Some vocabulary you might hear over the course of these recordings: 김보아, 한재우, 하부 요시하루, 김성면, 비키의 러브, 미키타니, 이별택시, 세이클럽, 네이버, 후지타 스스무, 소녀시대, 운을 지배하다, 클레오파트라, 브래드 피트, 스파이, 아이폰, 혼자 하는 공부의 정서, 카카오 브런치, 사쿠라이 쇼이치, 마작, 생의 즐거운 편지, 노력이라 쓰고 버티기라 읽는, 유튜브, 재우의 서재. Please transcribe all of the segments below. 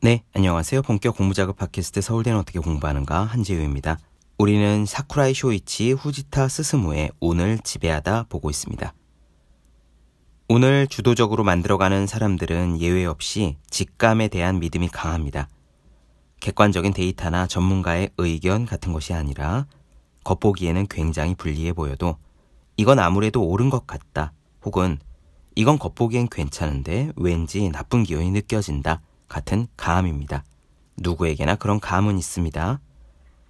네, 안녕하세요. 본격 공부작업 팟캐스트 서울대는 어떻게 공부하는가 한재우입니다. 우리는 사쿠라이 쇼이치 후지타 스스무의 운을 지배하다 보고 있습니다. 운을 주도적으로 만들어가는 사람들은 예외 없이 직감에 대한 믿음이 강합니다. 객관적인 데이터나 전문가의 의견 같은 것이 아니라 겉보기에는 굉장히 불리해 보여도 이건 아무래도 옳은 것 같다 혹은 이건 겉보기엔 괜찮은데 왠지 나쁜 기운이 느껴진다 같은 감입니다. 누구에게나 그런 감은 있습니다.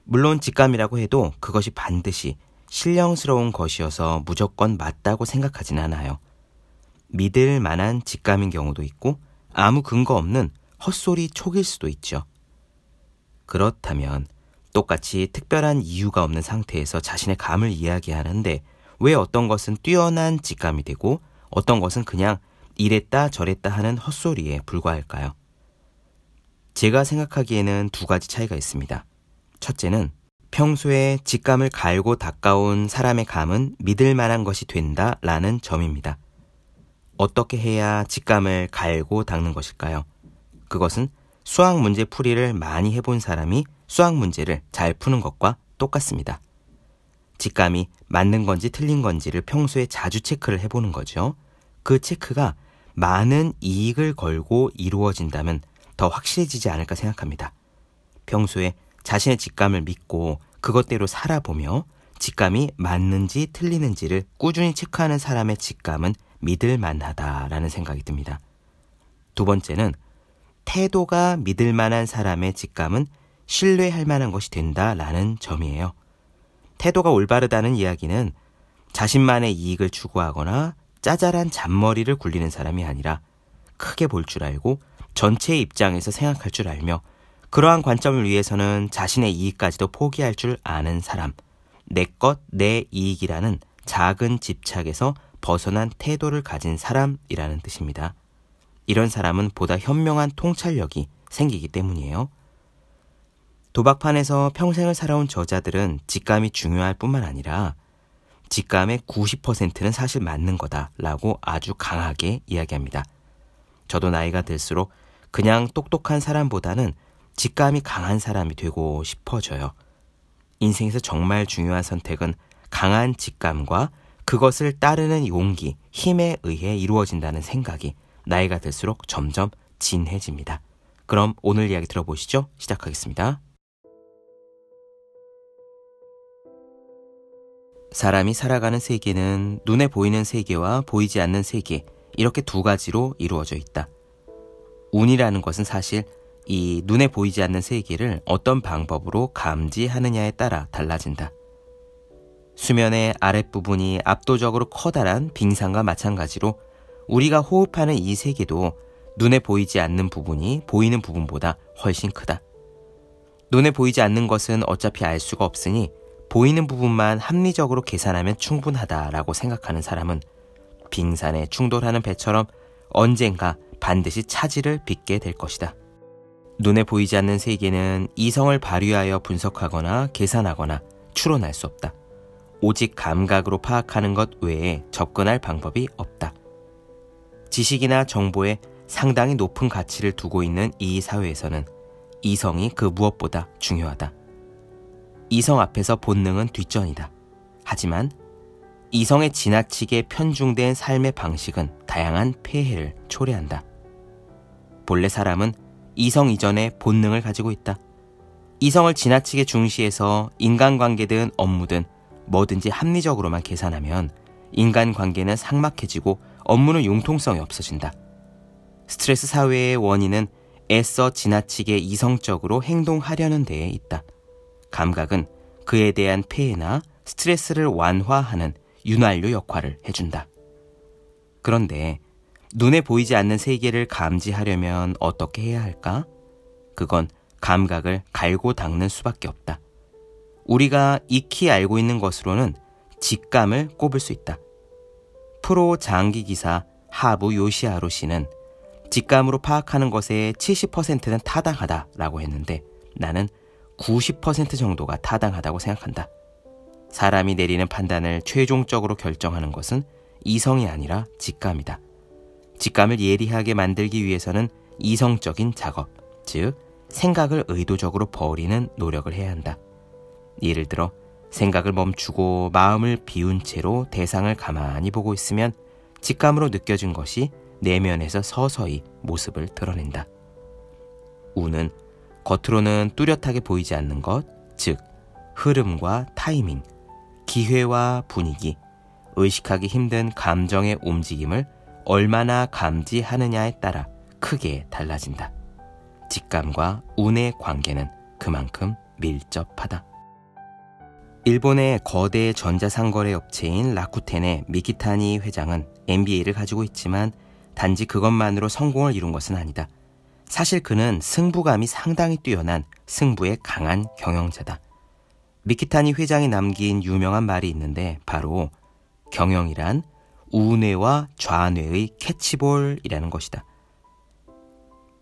물론 직감이라고 해도 그것이 반드시 신령스러운 것이어서 무조건 맞다고 생각하진 않아요. 믿을 만한 직감인 경우도 있고 아무 근거 없는 헛소리 촉일 수도 있죠. 그렇다면 똑같이 특별한 이유가 없는 상태에서 자신의 감을 이야기하는데 왜 어떤 것은 뛰어난 직감이 되고 어떤 것은 그냥 이랬다 저랬다 하는 헛소리에 불과할까요? 제가 생각하기에는 두 가지 차이가 있습니다. 첫째는 평소에 직감을 갈고 닦아온 사람의 감은 믿을 만한 것이 된다라는 점입니다. 어떻게 해야 직감을 갈고 닦는 것일까요? 그것은 수학 문제 풀이를 많이 해본 사람이 수학 문제를 잘 푸는 것과 똑같습니다. 직감이 맞는 건지 틀린 건지를 평소에 자주 체크를 해보는 거죠. 그 체크가 많은 이익을 걸고 이루어진다면 더 확실해지지 않을까 생각합니다. 평소에 자신의 직감을 믿고 그것대로 살아보며 직감이 맞는지 틀리는지를 꾸준히 체크하는 사람의 직감은 믿을 만하다라는 생각이 듭니다. 두 번째는 태도가 믿을 만한 사람의 직감은 신뢰할 만한 것이 된다라는 점이에요. 태도가 올바르다는 이야기는 자신만의 이익을 추구하거나 짜잘한 잔머리를 굴리는 사람이 아니라 크게 볼 줄 알고 전체의 입장에서 생각할 줄 알며 그러한 관점을 위해서는 자신의 이익까지도 포기할 줄 아는 사람, 내 것, 내 이익이라는 작은 집착에서 벗어난 태도를 가진 사람이라는 뜻입니다. 이런 사람은 보다 현명한 통찰력이 생기기 때문이에요. 도박판에서 평생을 살아온 저자들은 직감이 중요할 뿐만 아니라 직감의 90%는 사실 맞는 거다라고 아주 강하게 이야기합니다. 저도 나이가 들수록 그냥 똑똑한 사람보다는 직감이 강한 사람이 되고 싶어져요. 인생에서 정말 중요한 선택은 강한 직감과 그것을 따르는 용기, 힘에 의해 이루어진다는 생각이 나이가 들수록 점점 진해집니다. 그럼 오늘 이야기 들어보시죠. 시작하겠습니다. 사람이 살아가는 세계는 눈에 보이는 세계와 보이지 않는 세계, 이렇게 두 가지로 이루어져 있다. 운이라는 것은 사실 이 눈에 보이지 않는 세계를 어떤 방법으로 감지하느냐에 따라 달라진다. 수면의 아랫부분이 압도적으로 커다란 빙산과 마찬가지로 우리가 호흡하는 이 세계도 눈에 보이지 않는 부분이 보이는 부분보다 훨씬 크다. 눈에 보이지 않는 것은 어차피 알 수가 없으니 보이는 부분만 합리적으로 계산하면 충분하다라고 생각하는 사람은 빙산에 충돌하는 배처럼 언젠가 반드시 차질을 빚게 될 것이다. 눈에 보이지 않는 세계는 이성을 발휘하여 분석하거나 계산하거나 추론할 수 없다. 오직 감각으로 파악하는 것 외에 접근할 방법이 없다. 지식이나 정보에 상당히 높은 가치를 두고 있는 이 사회에서는 이성이 그 무엇보다 중요하다. 이성 앞에서 본능은 뒷전이다. 하지만 이성에 지나치게 편중된 삶의 방식은 다양한 폐해를 초래한다. 본래 사람은 이성 이전에 본능을 가지고 있다. 이성을 지나치게 중시해서 인간관계든 업무든 뭐든지 합리적으로만 계산하면 인간관계는 삭막해지고 업무는 융통성이 없어진다. 스트레스 사회의 원인은 애써 지나치게 이성적으로 행동하려는 데에 있다. 감각은 그에 대한 폐해나 스트레스를 완화하는 윤활유 역할을 해준다. 그런데 눈에 보이지 않는 세계를 감지하려면 어떻게 해야 할까? 그건 감각을 갈고 닦는 수밖에 없다. 우리가 익히 알고 있는 것으로는 직감을 꼽을 수 있다. 프로 장기기사 하부 요시하루 씨는 직감으로 파악하는 것의 70%는 타당하다라고 했는데 나는 90% 정도가 타당하다고 생각한다. 사람이 내리는 판단을 최종적으로 결정하는 것은 이성이 아니라 직감이다. 직감을 예리하게 만들기 위해서는 이성적인 작업, 즉 생각을 의도적으로 버리는 노력을 해야 한다. 예를 들어 생각을 멈추고 마음을 비운 채로 대상을 가만히 보고 있으면 직감으로 느껴진 것이 내면에서 서서히 모습을 드러낸다. 우는 겉으로는 뚜렷하게 보이지 않는 것, 즉 흐름과 타이밍, 기회와 분위기, 의식하기 힘든 감정의 움직임을 얼마나 감지하느냐에 따라 크게 달라진다. 직감과 운의 관계는 그만큼 밀접하다. 일본의 거대 전자상거래 업체인 라쿠텐의 미키타니 회장은 MBA를 가지고 있지만 단지 그것만으로 성공을 이룬 것은 아니다. 사실 그는 승부감이 상당히 뛰어난 승부에 강한 경영자다. 미키타니 회장이 남긴 유명한 말이 있는데 바로 경영이란 우뇌와 좌뇌의 캐치볼이라는 것이다.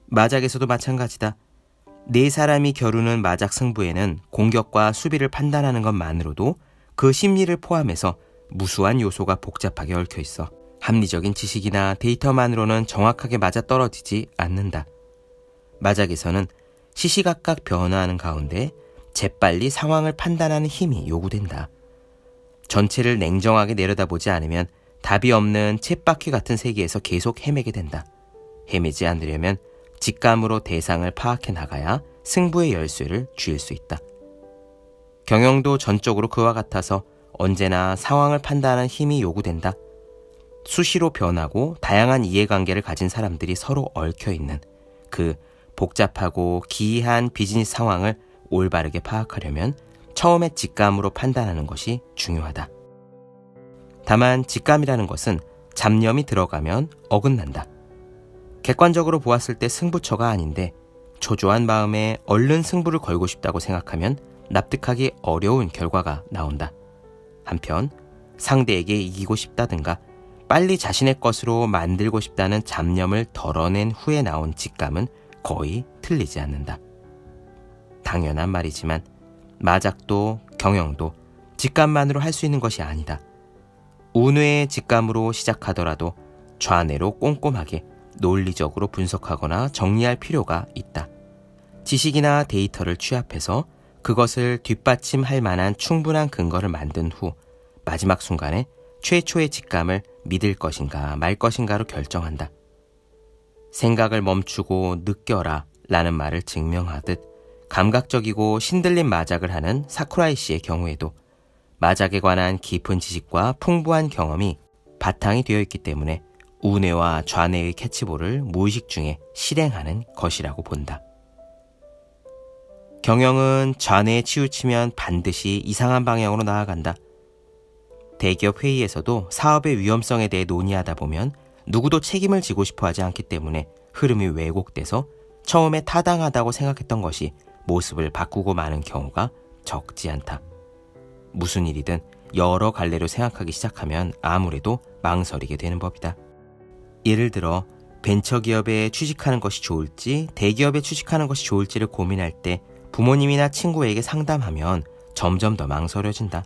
마작에서도 마찬가지다. 네 사람이 겨루는 마작 승부에는 공격과 수비를 판단하는 것만으로도 그 심리를 포함해서 무수한 요소가 복잡하게 얽혀있어 합리적인 지식이나 데이터만으로는 정확하게 맞아떨어지지 않는다. 마작에서는 시시각각 변화하는 가운데 재빨리 상황을 판단하는 힘이 요구된다. 전체를 냉정하게 내려다보지 않으면 답이 없는 쳇바퀴 같은 세계에서 계속 헤매게 된다. 헤매지 않으려면 직감으로 대상을 파악해 나가야 승부의 열쇠를 쥐을 수 있다. 경영도 전적으로 그와 같아서 언제나 상황을 판단하는 힘이 요구된다. 수시로 변하고 다양한 이해관계를 가진 사람들이 서로 얽혀있는 그 복잡하고 기이한 비즈니스 상황을 올바르게 파악하려면 처음에 직감으로 판단하는 것이 중요하다. 다만 직감이라는 것은 잡념이 들어가면 어긋난다. 객관적으로 보았을 때 승부처가 아닌데 초조한 마음에 얼른 승부를 걸고 싶다고 생각하면 납득하기 어려운 결과가 나온다. 한편 상대에게 이기고 싶다든가 빨리 자신의 것으로 만들고 싶다는 잡념을 덜어낸 후에 나온 직감은 거의 틀리지 않는다. 당연한 말이지만 마작도 경영도 직감만으로 할 수 있는 것이 아니다. 우뇌의 직감으로 시작하더라도 좌뇌로 꼼꼼하게 논리적으로 분석하거나 정리할 필요가 있다. 지식이나 데이터를 취합해서 그것을 뒷받침할 만한 충분한 근거를 만든 후 마지막 순간에 최초의 직감을 믿을 것인가 말 것인가로 결정한다. 생각을 멈추고 느껴라 라는 말을 증명하듯 감각적이고 신들린 마작을 하는 사쿠라이 씨의 경우에도 마작에 관한 깊은 지식과 풍부한 경험이 바탕이 되어 있기 때문에 우뇌와 좌뇌의 캐치볼을 무의식 중에 실행하는 것이라고 본다. 경영은 좌뇌에 치우치면 반드시 이상한 방향으로 나아간다. 대기업 회의에서도 사업의 위험성에 대해 논의하다 보면 누구도 책임을 지고 싶어 하지 않기 때문에 흐름이 왜곡돼서 처음에 타당하다고 생각했던 것이 모습을 바꾸고 마는 경우가 적지 않다. 무슨 일이든 여러 갈래로 생각하기 시작하면 아무래도 망설이게 되는 법이다. 예를 들어 벤처기업에 취직하는 것이 좋을지 대기업에 취직하는 것이 좋을지를 고민할 때 부모님이나 친구에게 상담하면 점점 더 망설여진다.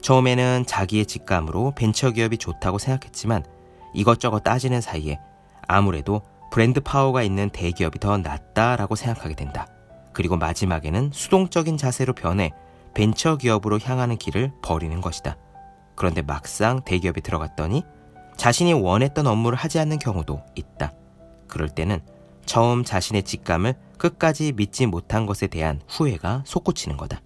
처음에는 자기의 직감으로 벤처기업이 좋다고 생각했지만 이것저것 따지는 사이에 아무래도 브랜드 파워가 있는 대기업이 더 낫다라고 생각하게 된다. 그리고 마지막에는 수동적인 자세로 변해 벤처기업으로 향하는 길을 버리는 것이다. 그런데 막상 대기업에 들어갔더니 자신이 원했던 업무를 하지 않는 경우도 있다. 그럴 때는 처음 자신의 직감을 끝까지 믿지 못한 것에 대한 후회가 솟구치는 거다.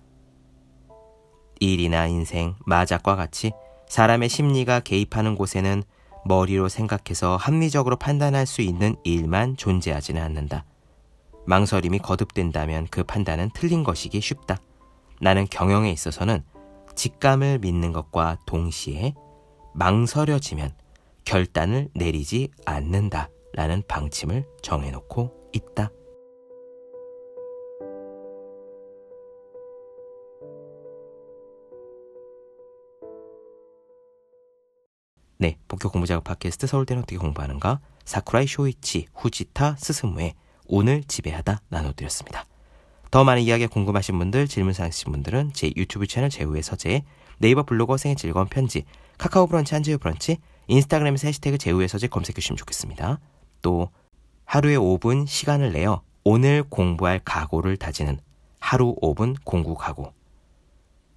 일이나 인생, 마작과 같이 사람의 심리가 개입하는 곳에는 머리로 생각해서 합리적으로 판단할 수 있는 일만 존재하지는 않는다. 망설임이 거듭된다면 그 판단은 틀린 것이기 쉽다. 나는 경영에 있어서는 직감을 믿는 것과 동시에 망설여지면 결단을 내리지 않는다 라는 방침을 정해놓고 있다. 네, 본격 공부작업 팟캐스트 서울대는 어떻게 공부하는가 사쿠라이 쇼이치, 후지타, 스스무의 오늘 지배하다 나눠드렸습니다. 더 많은 이야기가 궁금하신 분들, 질문사항 있으신 분들은 제 유튜브 채널 재우의 서재, 네이버 블로그 생의 즐거운 편지, 카카오 브런치, 한재우 브런치, 인스타그램에서 해시태그 재우의 서재 검색해주시면 좋겠습니다. 또 하루에 5분 시간을 내어 오늘 공부할 각오를 다지는 하루 5분 공부 각오.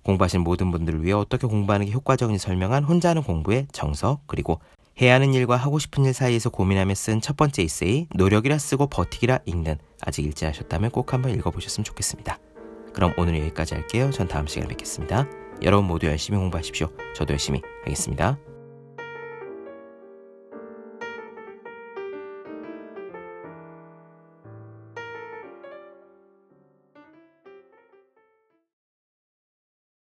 공부하시는 모든 분들을 위해 어떻게 공부하는 게 효과적인지 설명한 혼자 하는 공부의 정서, 그리고 해야 하는 일과 하고 싶은 일 사이에서 고민하며 쓴 첫 번째 에세이 노력이라 쓰고 버티기라 읽는, 아직 읽지 않으셨다면 꼭 한번 읽어보셨으면 좋겠습니다. 그럼 오늘 여기까지 할게요. 전 다음 시간에 뵙겠습니다. 여러분 모두 열심히 공부하십시오. 저도 열심히 하겠습니다.